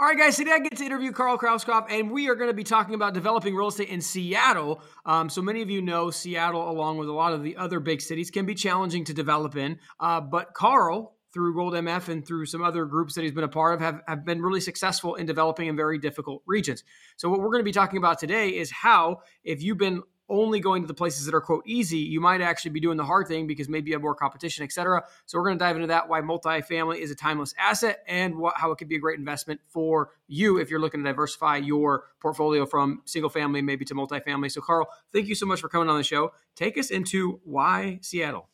All right, guys, today I get to interview Karl Krauskopf, and we are going to be talking about developing real estate in Seattle. So many of you know Seattle, along with a lot of the other big cities, can be challenging to develop in. But Karl, through World MF and through some other groups that he's been a part of, have been really successful in developing in very difficult regions. So what we're going to be talking about today is how, if you've been only going to the places that are, quote, easy, you might actually be doing the hard thing because maybe you have more competition, et cetera. So we're going to dive into that, why multifamily is a timeless asset and how it could be a great investment for you if you're looking to diversify your portfolio from single family maybe to multifamily. So Karl, thank you so much for coming on the show. Take us into why Seattle.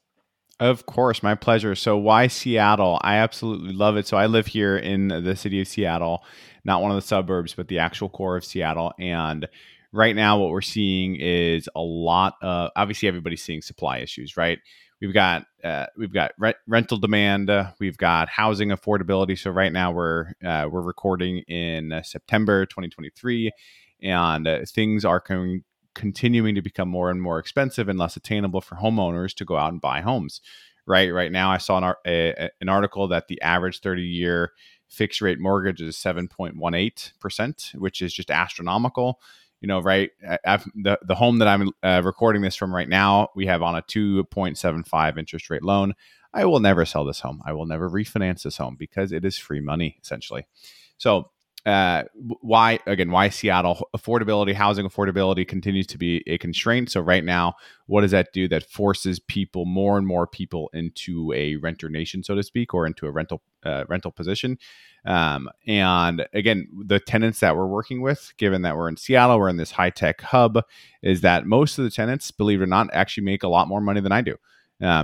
Of course, my pleasure. So why Seattle? I absolutely love it. So I live here in the city of Seattle, not one of the suburbs, but the actual core of Seattle. And right now, what we're seeing is a lot of, obviously everybody's seeing supply issues, right? We've got rental demand, we've got housing affordability. So right now we're recording in September 2023, and things are continuing to become more and more expensive and less attainable for homeowners to go out and buy homes. Right now, I saw an article that the average 30-year fixed rate mortgage is 7.18%, which is just astronomical. You know, right? The home that I'm recording this from right now, we have on a 2.75 interest rate loan. I will never sell this home. I will never refinance this home because it is free money, essentially. So why Seattle? Affordability, housing affordability continues to be a constraint. So right now, what does that do? That forces people, more and more people, into a renter nation, so to speak, or into a rental position. And again, the tenants that we're working with, given that we're in Seattle, we're in this high-tech hub, is that most of the tenants, believe it or not, actually make a lot more money than I do.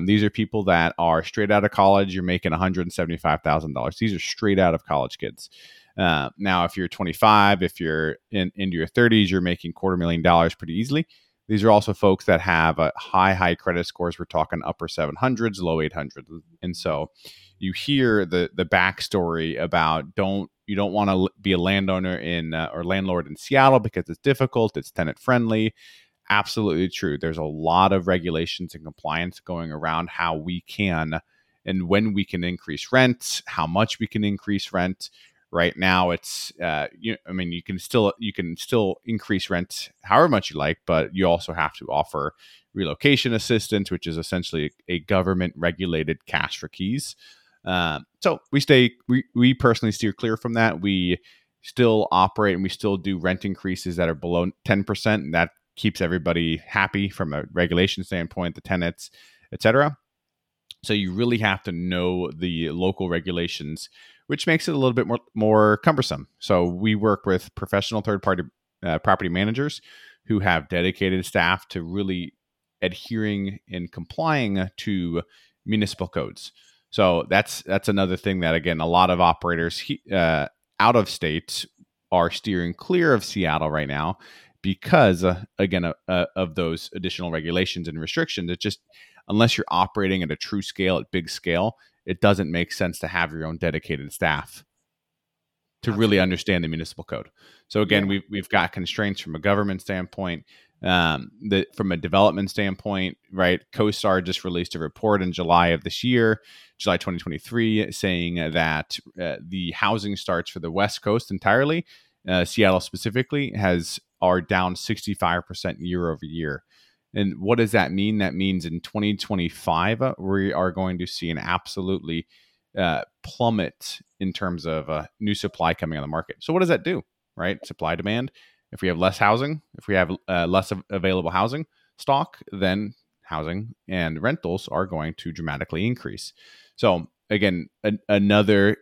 These are people that are straight out of college. You're making $175,000. These are straight out of college kids. Now, if you're 25, if you're into your 30s, you're making $250,000 pretty easily. These are also folks that have high credit scores. We're talking upper 700s, low 800s. And so you hear the backstory about you don't want to be a landowner or landlord in Seattle because it's difficult, it's tenant friendly. Absolutely true. There's a lot of regulations and compliance going around how we can and when we can increase rent, how much we can increase rent. Right now, it's you can still increase rent however much you like, but you also have to offer relocation assistance, which is essentially a government regulated cash for keys. So we personally steer clear from that. We still operate and we still do rent increases that are below 10%, and that keeps everybody happy from a regulation standpoint, the tenants, etc. So you really have to know the local regulations, which makes it a little bit more cumbersome. So we work with professional third-party property managers who have dedicated staff to really adhering and complying to municipal codes. So that's another thing that, again, a lot of operators out of state are steering clear of Seattle right now because, of those additional regulations and restrictions. It just, unless you're operating at a true scale, at big scale, it doesn't make sense to have your own dedicated staff to really understand the municipal code. So again, we've got constraints from a government standpoint, from a development standpoint, right? CoStar just released a report in July 2023, saying that the housing starts for the West Coast entirely, Seattle specifically, are down 65% year over year. And what does that mean? That means in 2025, we are going to see an absolutely plummet in terms of new supply coming on the market. So what does that do, right? Supply, demand. If we have less housing, if we have less available housing stock, then housing and rentals are going to dramatically increase. So again, another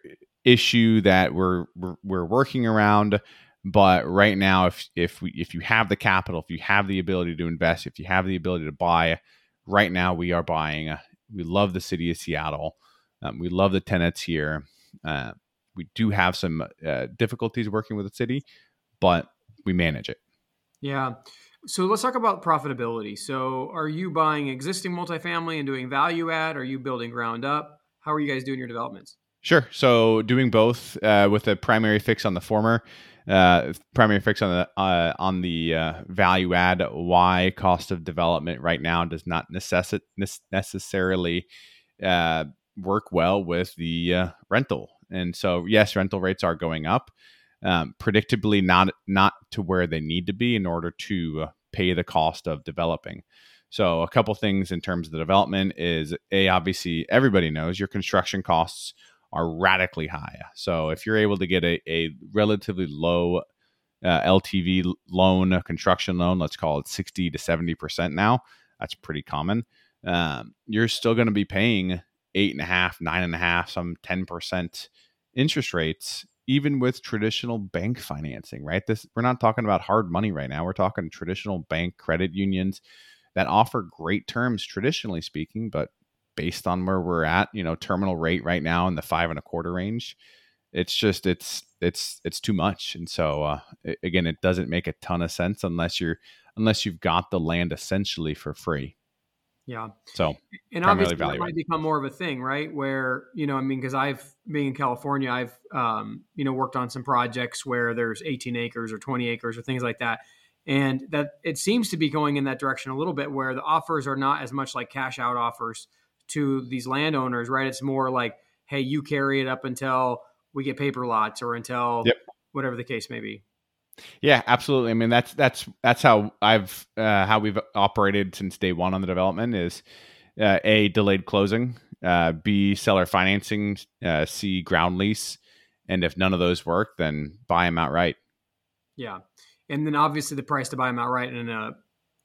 issue that we're working around. But right now, if you have the capital, if you have the ability to invest, if you have the ability to buy, right now we are buying. We love the city of Seattle. We love the tenants here. We do have some difficulties working with the city, but we manage it. Yeah. So let's talk about profitability. So are you buying existing multifamily and doing value add? Are you building ground up? How are you guys doing your developments? Sure. So doing both with a primary fix on the former, primary fix on the value add. Why cost of development right now does not necessarily work well with the rental, and so yes, rental rates are going up. predictably not to where they need to be in order to pay the cost of developing. So a couple things in terms of the development is, A, obviously everybody knows your construction costs are radically high. So if you're able to get a relatively low LTV loan, a construction loan, let's call it 60 to 70% now, that's pretty common. You're still going to be paying 8.5, 9.5, some 10% interest rates, even with traditional bank financing, right? We're not talking about hard money right now. We're talking traditional bank credit unions that offer great terms, traditionally speaking, but based on where we're at, you know, terminal rate right now in the 5.25% range, it's just, it's too much. And so, again, it doesn't make a ton of sense unless you've got the land essentially for free. Yeah. So, and obviously that might become more of a thing, right? Where, you know, I mean, because I've being in California, I've, you know, worked on some projects where there's 18 acres or 20 acres or things like that. And that it seems to be going in that direction a little bit, where the offers are not as much like cash out offers to these landowners, right? It's more like, hey, you carry it up until we get paper lots or until whatever the case may be. Yeah, absolutely. I mean, that's how I've how we've operated since day one on the development is A, delayed closing, B, seller financing, C, ground lease, and if none of those work, then buy them outright. Yeah. And then obviously the price to buy them outright in an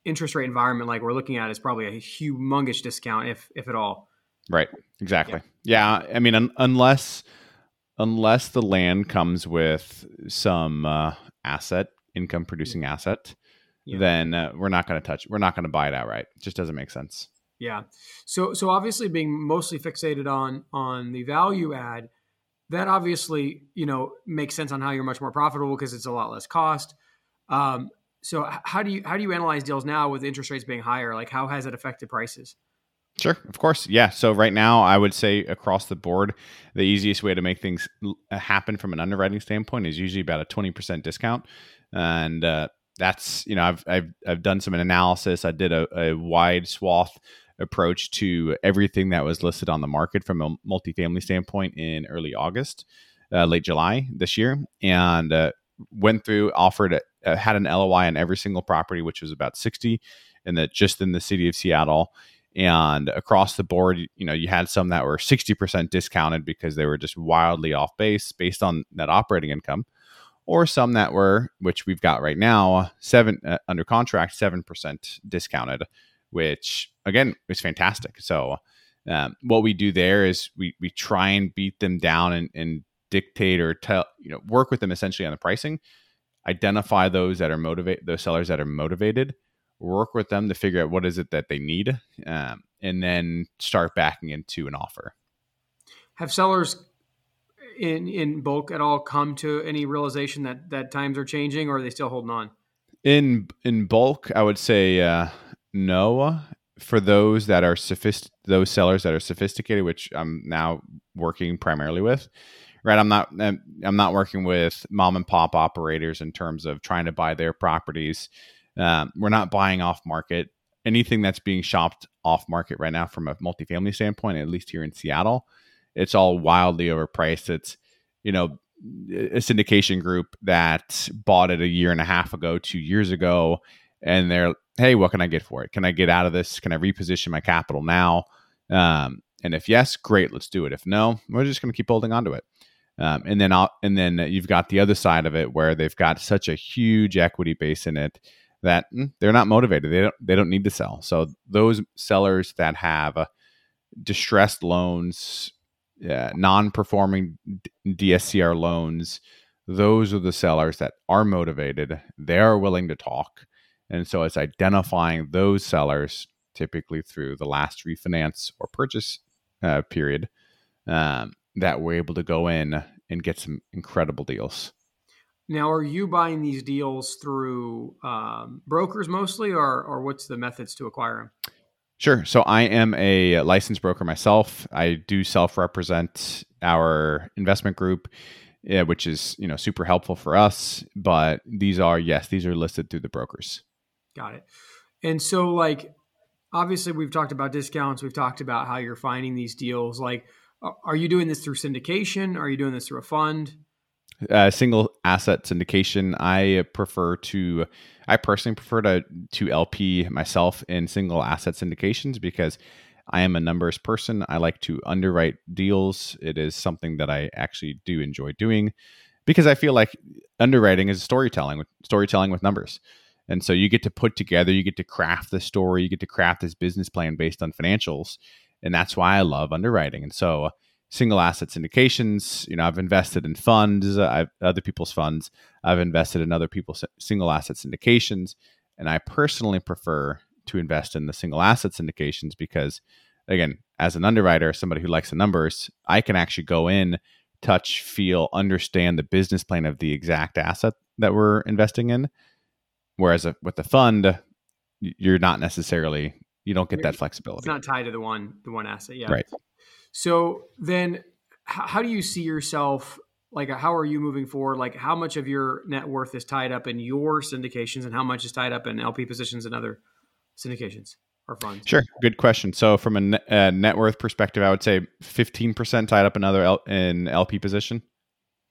interest rate environment like we're looking at is probably a humongous discount, if at all. Right. Exactly. Yeah. I mean, unless the land comes with some income producing asset, then we're not going to buy it outright. It just doesn't make sense. Yeah. So obviously being mostly fixated on the value add, that obviously, you know, makes sense on how you're much more profitable because it's a lot less cost. So how do you analyze deals now with interest rates being higher? Like, how has it affected prices? Sure. Of course. Yeah. So right now I would say across the board, the easiest way to make things happen from an underwriting standpoint is usually about a 20% discount. And, that's, you know, I've done some analysis. I did a wide swath approach to everything that was listed on the market from a multifamily standpoint in early August, late July this year. And, went through, offered, had an LOI on every single property, which was about 60 and that just in the city of Seattle. And across the board, you know, you had some that were 60% discounted because they were just wildly off base based on net operating income, or some that were, which we've got right now, under contract, 7% discounted, which again is fantastic. So what we do there is we try and beat them down and dictate or tell, you know, work with them essentially on the pricing, identify those that are those sellers that are motivated, work with them to figure out what is it that they need, and then start backing into an offer. Have sellers in bulk at all come to any realization that times are changing, or are they still holding on? In bulk, I would say no. For those that are those sellers that are sophisticated, which I'm now working primarily with, right? I'm not working with mom and pop operators in terms of trying to buy their properties. We're not buying off market. Anything that's being shopped off market right now from a multifamily standpoint, at least here in Seattle, it's all wildly overpriced. It's, you know, a syndication group that bought it a year and a half ago, 2 years ago, and they're, hey, what can I get for it? Can I get out of this? Can I reposition my capital now? And if yes, great, let's do it. If no, we're just going to keep holding on to it. And then you've got the other side of it where they've got such a huge equity base in it that they're not motivated. They don't need to sell. So those sellers that have distressed loans, non-performing DSCR loans, those are the sellers that are motivated. They are willing to talk. And so it's identifying those sellers typically through the last refinance or purchase period that we're able to go in and get some incredible deals. Now, are you buying these deals through brokers mostly, or what's the methods to acquire them? Sure. So I am a licensed broker myself. I do self-represent our investment group, which is, you know, super helpful for us. But these are listed through the brokers. Got it. And so, like, obviously, we've talked about discounts. We've talked about how you're finding these deals. Like, are you doing this through syndication? Are you doing this through a fund? Single asset syndication. I personally prefer to LP myself in single asset syndications because I am a numbers person. I like to underwrite deals. It is something that I actually do enjoy doing because I feel like underwriting is storytelling with numbers. And so you get to put together, you get to craft the story, you get to craft this business plan based on financials. And that's why I love underwriting. And so single asset syndications, you know, I've invested in funds, other people's funds. I've invested in other people's single asset syndications. And I personally prefer to invest in the single asset syndications because, again, as an underwriter, somebody who likes the numbers, I can actually go in, touch, feel, understand the business plan of the exact asset that we're investing in. Whereas with the fund, you're not necessarily, you don't get that flexibility. It's not tied to the one asset. Yeah. Right. So then how do you see yourself, like, how are you moving forward? Like, how much of your net worth is tied up in your syndications and how much is tied up in LP positions and other syndications or funds? Sure. Good question. So from a net worth perspective, I would say 15% tied up in in LP position.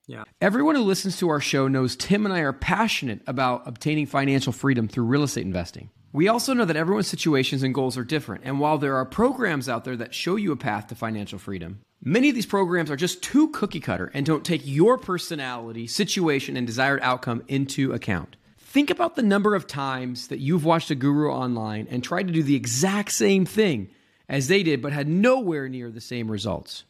Yeah. Everyone who listens to our show knows Tim and I are passionate about obtaining financial freedom through real estate investing. We also know that everyone's situations and goals are different, and while there are programs out there that show you a path to financial freedom, many of these programs are just too cookie cutter and don't take your personality, situation, and desired outcome into account. Think about the number of times that you've watched a guru online and tried to do the exact same thing as they did, but had nowhere near the same results.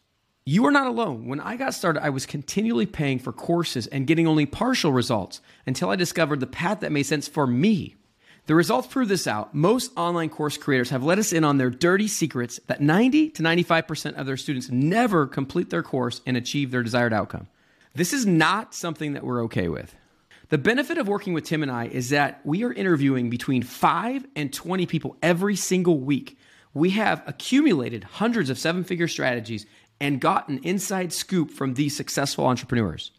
You are not alone. When I got started, I was continually paying for courses and getting only partial results until I discovered the path that made sense for me. The results prove this out. Most online course creators have let us in on their dirty secrets that 90 to 95% of their students never complete their course and achieve their desired outcome. This is not something that we're okay with. The benefit of working with Tim and I is that we are interviewing between 5 and 20 people every single week. We have accumulated hundreds of seven-figure strategies and gotten inside scoop from these successful entrepreneurs.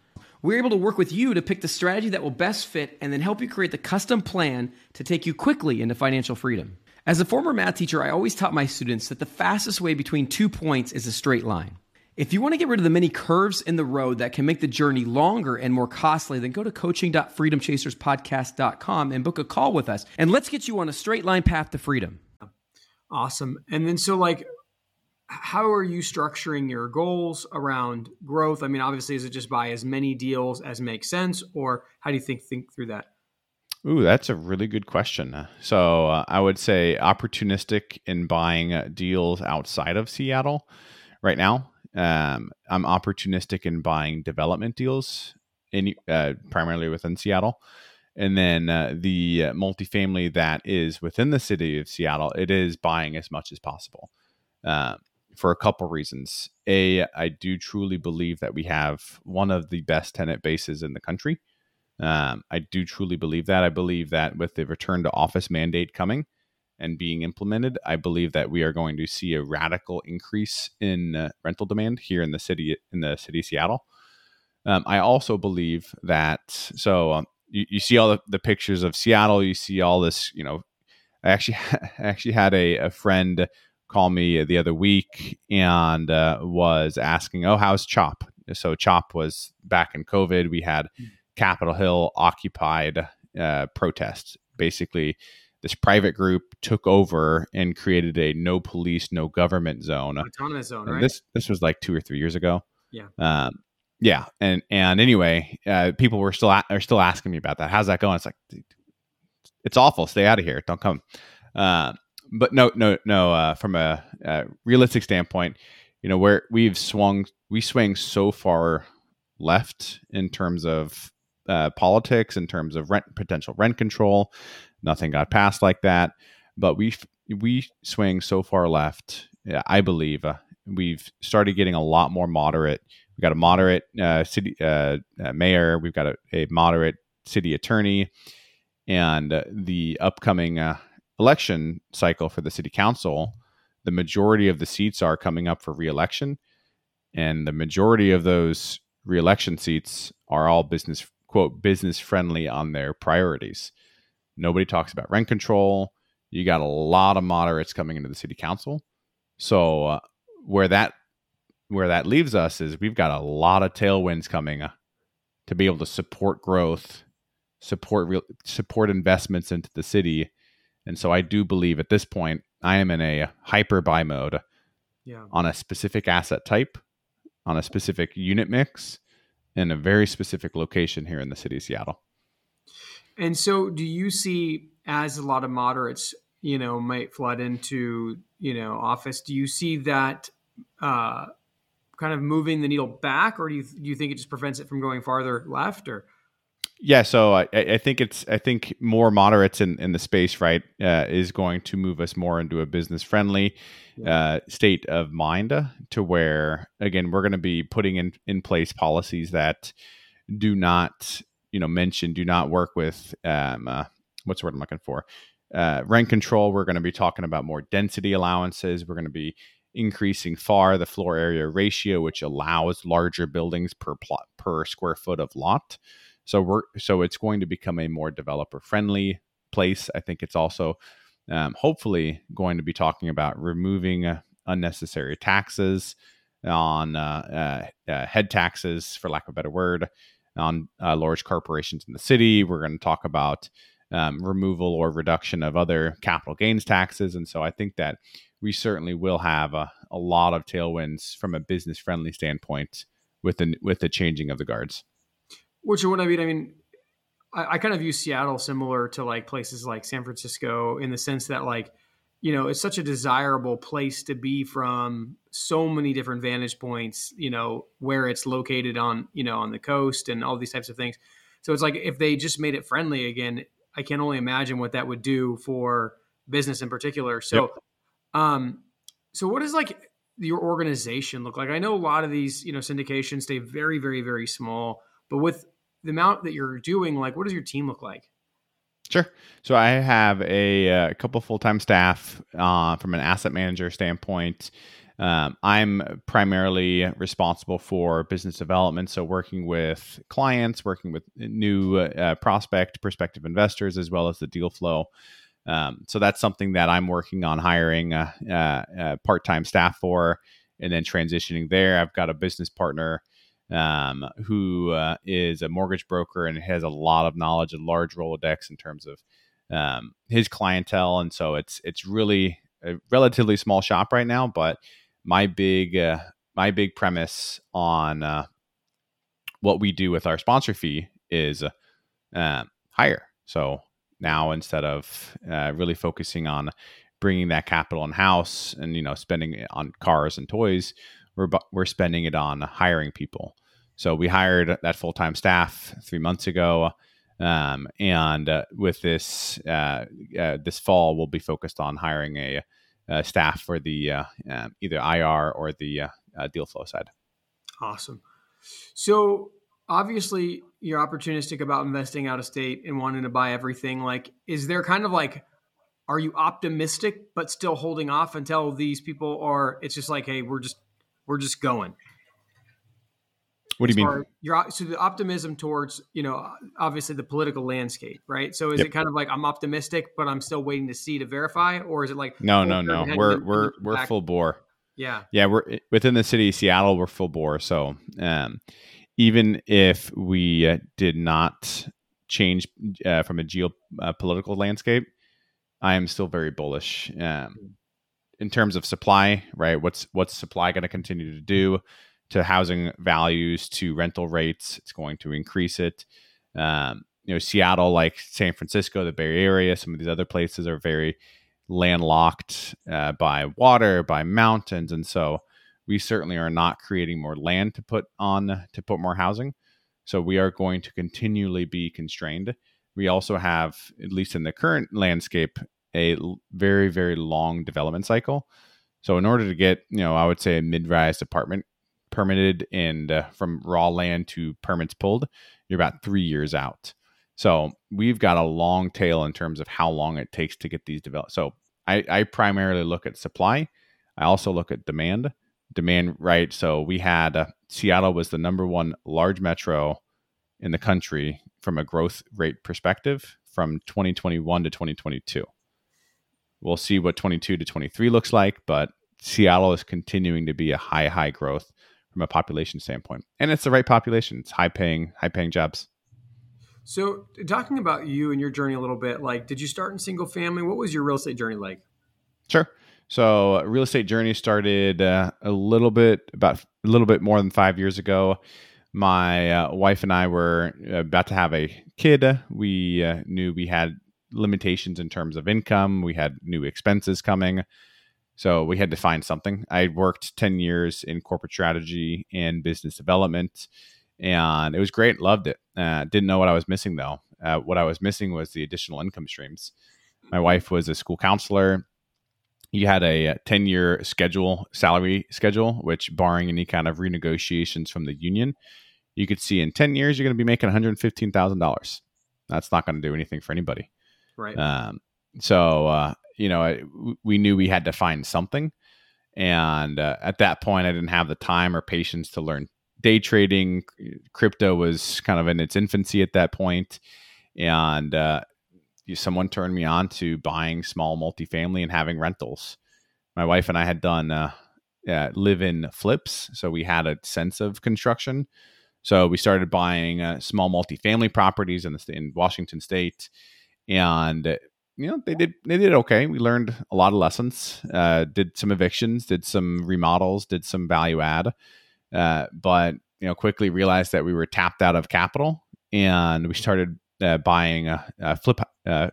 We're able to work with you to pick the strategy that will best fit and then help you create the custom plan to take you quickly into financial freedom. As a former math teacher, I always taught my students that the fastest way between 2 points is a straight line. If you want to get rid of the many curves in the road that can make the journey longer and more costly, then go to coaching.freedomchaserspodcast.com and book a call with us. And let's get you on a straight line path to freedom. Awesome. And then so, like, how are you structuring your goals around growth? I mean, obviously, is it just buy as many deals as make sense, or how do you think through that? Ooh, that's a really good question. So I would say opportunistic in buying deals outside of Seattle right now. I'm opportunistic in buying development deals in primarily within Seattle. And then the multifamily that is within the city of Seattle, it is buying as much as possible. For a couple reasons. I do truly believe that we have one of the best tenant bases in the country. I do truly believe that. I believe that with the return to office mandate coming and being implemented, I believe that we are going to see a radical increase in rental demand here in the city of Seattle. I also believe that, you see all the pictures of Seattle, you see all this, you know, I actually had a friend call me the other week and was asking, "Oh, how's CHOP?" So CHOP was back in COVID. We had Capitol Hill Occupied Protest. Basically, this private group took over and created a no police, no government zone, autonomous zone. And right. This was like 2 or 3 years ago. Yeah. Yeah. And anyway, people were are still asking me about that. How's that going? It's like, it's awful. Stay out of here. Don't come. But no. From a realistic standpoint, you know, where we swing so far left in terms of politics, in terms of potential rent control. Nothing got passed like that, but we swing so far left. Yeah, I believe we've started getting a lot more moderate. We got a moderate city mayor. We've got a moderate city attorney, and the upcoming election cycle for the city council, the majority of the seats are coming up for re-election, and the majority of those re-election seats are all business friendly on their priorities. Nobody talks about rent control. You got a lot of moderates coming into the city council. So where that leaves us is we've got a lot of tailwinds coming to be able to support growth, support investments into the city. And so I do believe at this point, I am in a hyper buy mode on a specific asset type, on a specific unit mix, in a very specific location here in the city of Seattle. And so do you see, as a lot of moderates, you know, might flood into, you know, office, do you see that kind of moving the needle back, or do you think it just prevents it from going farther left? Or yeah, so I think more moderates in the space, right, is going to move us more into a business friendly state of mind, to where, again, we're going to be putting in place policies that do not, you know, do not work with what's the word I'm looking for? Rent control. We're going to be talking about more density allowances. We're going to be increasing FAR, the floor area ratio, which allows larger buildings per square foot of lot. So it's going to become a more developer friendly place. I think it's also hopefully going to be talking about removing unnecessary taxes on head taxes, for lack of a better word, on large corporations in the city. We're going to talk about removal or reduction of other capital gains taxes. And so I think that we certainly will have a lot of tailwinds from a business friendly standpoint with the changing of the guards. Which is what I mean. I kind of view Seattle similar to like places like San Francisco, in the sense that, like, you know, it's such a desirable place to be from so many different vantage points, you know, where it's located on, you know, on the coast and all these types of things. So it's like, if they just made it friendly again, I can only imagine what that would do for business in particular. So, yep. So what does like your organization look like? I know a lot of these, you know, syndications stay very, very, very small, but with the amount that you're doing, like, what does your team look like? Sure. So I have a couple full-time staff from an asset manager standpoint. I'm primarily responsible for business development. So working with clients, working with new prospective investors, as well as the deal flow. So that's something that I'm working on hiring part-time staff for, and then transitioning there. I've got a business partner who is a mortgage broker and has a lot of knowledge, a large Rolodex in terms of his clientele. And so it's really a relatively small shop right now, but my big premise on what we do with our sponsor fee is higher. So now, instead of really focusing on bringing that capital in house and, you know, spending it on cars and toys, we're spending it on hiring people. So we hired that full-time staff 3 months ago. And with this, this fall, we'll be focused on hiring a staff for the either IR or the deal flow side. Awesome. So obviously you're opportunistic about investing out of state and wanting to buy everything. Like, is there kind of like, are you optimistic but still holding off until these people are, it's just like, hey, we're just going? What do you mean? So the optimism towards, you know, obviously the political landscape, right? So is it kind of like, I'm optimistic, but I'm still waiting to see to verify? Or is it like, no, we're full bore. Yeah. We're within the city of Seattle. We're full bore. So, even if we did not change from a geopolitical landscape, I am still very bullish. In terms of supply, right? What's supply going to continue to do to housing values, to rental rates? It's going to increase it. You know, Seattle, like San Francisco, the Bay Area, some of these other places are very landlocked by water, by mountains. And so we certainly are not creating more land to put more housing. So we are going to continually be constrained. We also have, at least in the current landscape, a very, very long development cycle. So in order to get, you know, I would say a mid-rise apartment permitted and from raw land to permits pulled, you're about 3 years out. So we've got a long tail in terms of how long it takes to get these developed. So I primarily look at supply. I also look at demand, right? So we had Seattle was the number one large metro in the country from a growth rate perspective from 2021 to 2022. We'll see what 22 to 23 looks like, but Seattle is continuing to be a high growth from a population standpoint. And it's the right population. It's high paying jobs. So talking about you and your journey a little bit, like, did you start in single family? What was your real estate journey like? Sure. So real estate journey started about a little bit more than 5 years ago. My wife and I were about to have a kid. We knew we had limitations in terms of income. We had new expenses coming. So we had to find something. I worked 10 years in corporate strategy and business development, and it was great. Loved it. Didn't know what I was missing, though. What I was missing was the additional income streams. My wife was a school counselor. You had a 10-year salary schedule, which, barring any kind of renegotiations from the union, you could see in 10 years, you're going to be making $115,000. That's not going to do anything for anybody. Right. We knew we had to find something. And at that point, I didn't have the time or patience to learn day trading. Crypto was kind of in its infancy at that point. And someone turned me on to buying small multifamily and having rentals. My wife and I had done live-in flips, so we had a sense of construction. So we started buying small multifamily properties in Washington State, and they did okay. We learned a lot of lessons. Did some evictions, did some remodels, did some value add, but quickly realized that we were tapped out of capital, and we started buying and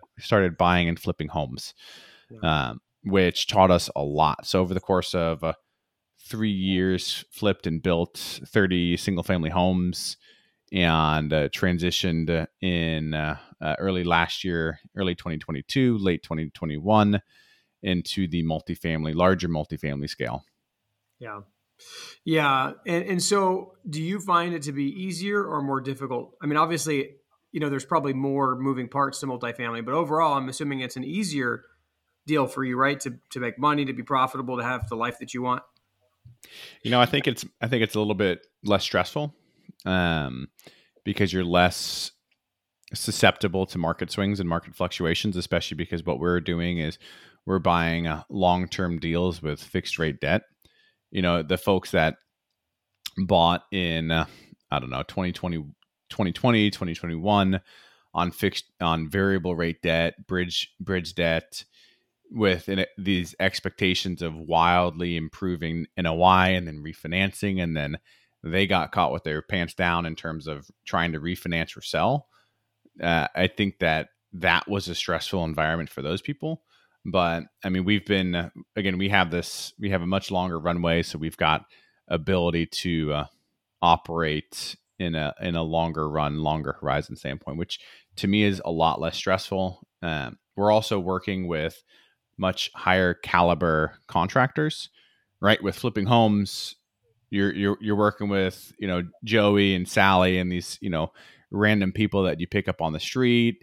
flipping homes, which taught us a lot. So over the course of 3 years, flipped and built 30 single family homes, and transitioned in early last year, early 2022, late 2021, into the larger multifamily scale. Yeah. Yeah. And so do you find it to be easier or more difficult? I mean, obviously, there's probably more moving parts to multifamily, but overall, I'm assuming it's an easier deal for you, right? To make money, to be profitable, to have the life that you want. I think it's a little bit less stressful, because you're less susceptible to market swings and market fluctuations, especially because what we're doing is we're buying long-term deals with fixed rate debt. The folks that bought in, 2020, 2021 on variable rate debt, bridge debt, with these expectations of wildly improving NOI and then refinancing. And then they got caught with their pants down in terms of trying to refinance or sell. I think that was a stressful environment for those people. But I mean, we have a much longer runway, so we've got ability to operate in a longer run, longer horizon standpoint, which to me is a lot less stressful. We're also working with much higher caliber contractors, right? With flipping homes, you're working with, Joey and Sally and these, random people that you pick up on the street.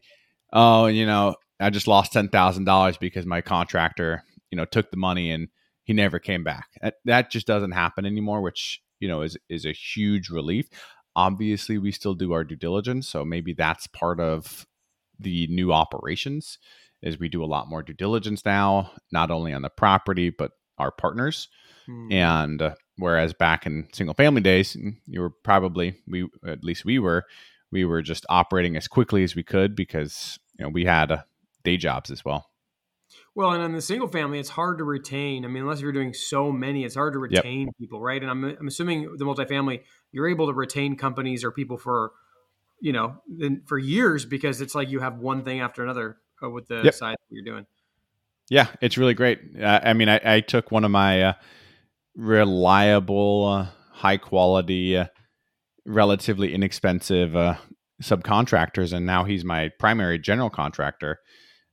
Oh, I just lost $10,000 because my contractor, took the money and he never came back. That just doesn't happen anymore, which, is a huge relief. Obviously, we still do our due diligence, so maybe that's part of the new operations is we do a lot more due diligence now, not only on the property, but our partners. Mm. And whereas back in single family days, we were just operating as quickly as we could because, we had day jobs as well. Well, and in the single family, it's hard to retain. I mean, unless you're doing so many, it's hard to retain people, right? And I'm assuming the multifamily, you're able to retain companies or people for, for years, because it's like you have one thing after another with the side that you're doing. Yeah, it's really great. I took one of my reliable, high quality, relatively inexpensive subcontractors, and now he's my primary general contractor.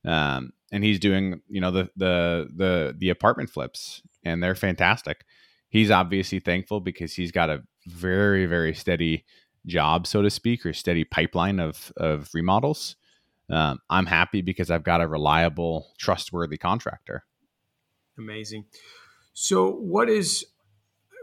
And he's doing, the apartment flips, and they're fantastic. He's obviously thankful because he's got a very, very steady job, so to speak, or steady pipeline of remodels. I'm happy because I've got a reliable, trustworthy contractor. Amazing. So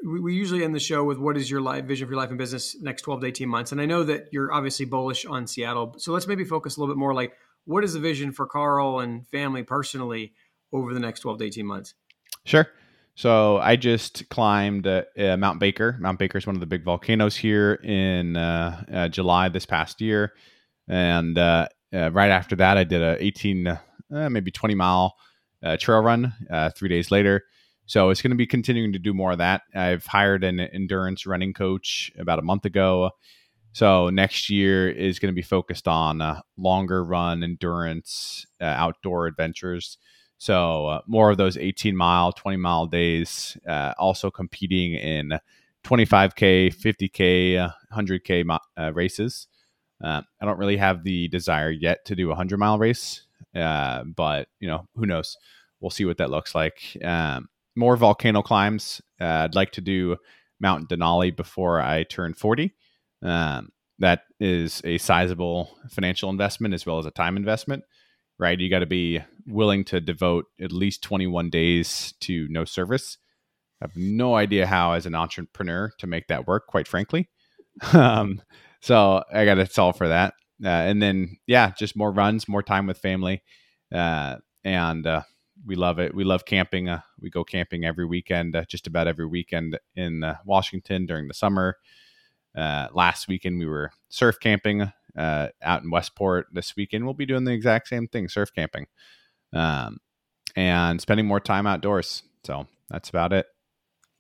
we usually end the show with what is your life vision for your life and business next 12 to 18 months? And I know that you're obviously bullish on Seattle. So let's maybe focus a little bit more like, what is the vision for Karl and family personally over the next 12 to 18 months? Sure. So I just climbed Mount Baker. Mount Baker is one of the big volcanoes here in July this past year. And right after that, I did a 20-mile trail run 3 days later. So it's going to be continuing to do more of that. I've hired an endurance running coach about a month ago. So next year is going to be focused on longer run endurance outdoor adventures. So more of those 18-mile, 20-mile days, also competing in 25K, 50K, 100K races. I don't really have the desire yet to do a 100-mile race, but you know, who knows? We'll see what that looks like. More volcano climbs. I'd like to do Mount Denali before I turn 40. That is a sizable financial investment as well as a time investment, right? You got to be willing to devote at least 21 days to no service. I have no idea how, as an entrepreneur, to make that work, quite frankly. So I got to solve for that. And then, yeah, just more runs, more time with family. And we love it. We love camping. We go camping every weekend, just about every weekend in Washington during the summer. Last weekend, we were surf camping out in Westport. This weekend, we'll be doing the exact same thing, surf camping, and spending more time outdoors. So that's about it.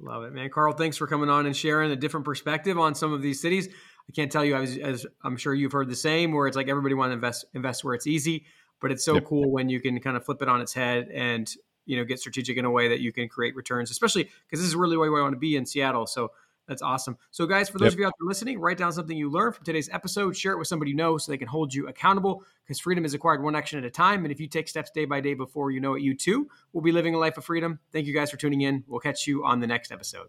Love it, man. Karl, thanks for coming on and sharing a different perspective on some of these cities. I can't tell you, as I'm sure you've heard the same, where it's like everybody wants to invest where it's easy, but it's so cool when you can kind of flip it on its head and, you know, get strategic in a way that you can create returns, especially because this is really where we want to be in Seattle. So that's awesome. So guys, for those of you out there listening, write down something you learned from today's episode, share it with somebody you know so they can hold you accountable, because freedom is acquired one action at a time. And if you take steps day by day before you know it, you too will be living a life of freedom. Thank you guys for tuning in. We'll catch you on the next episode.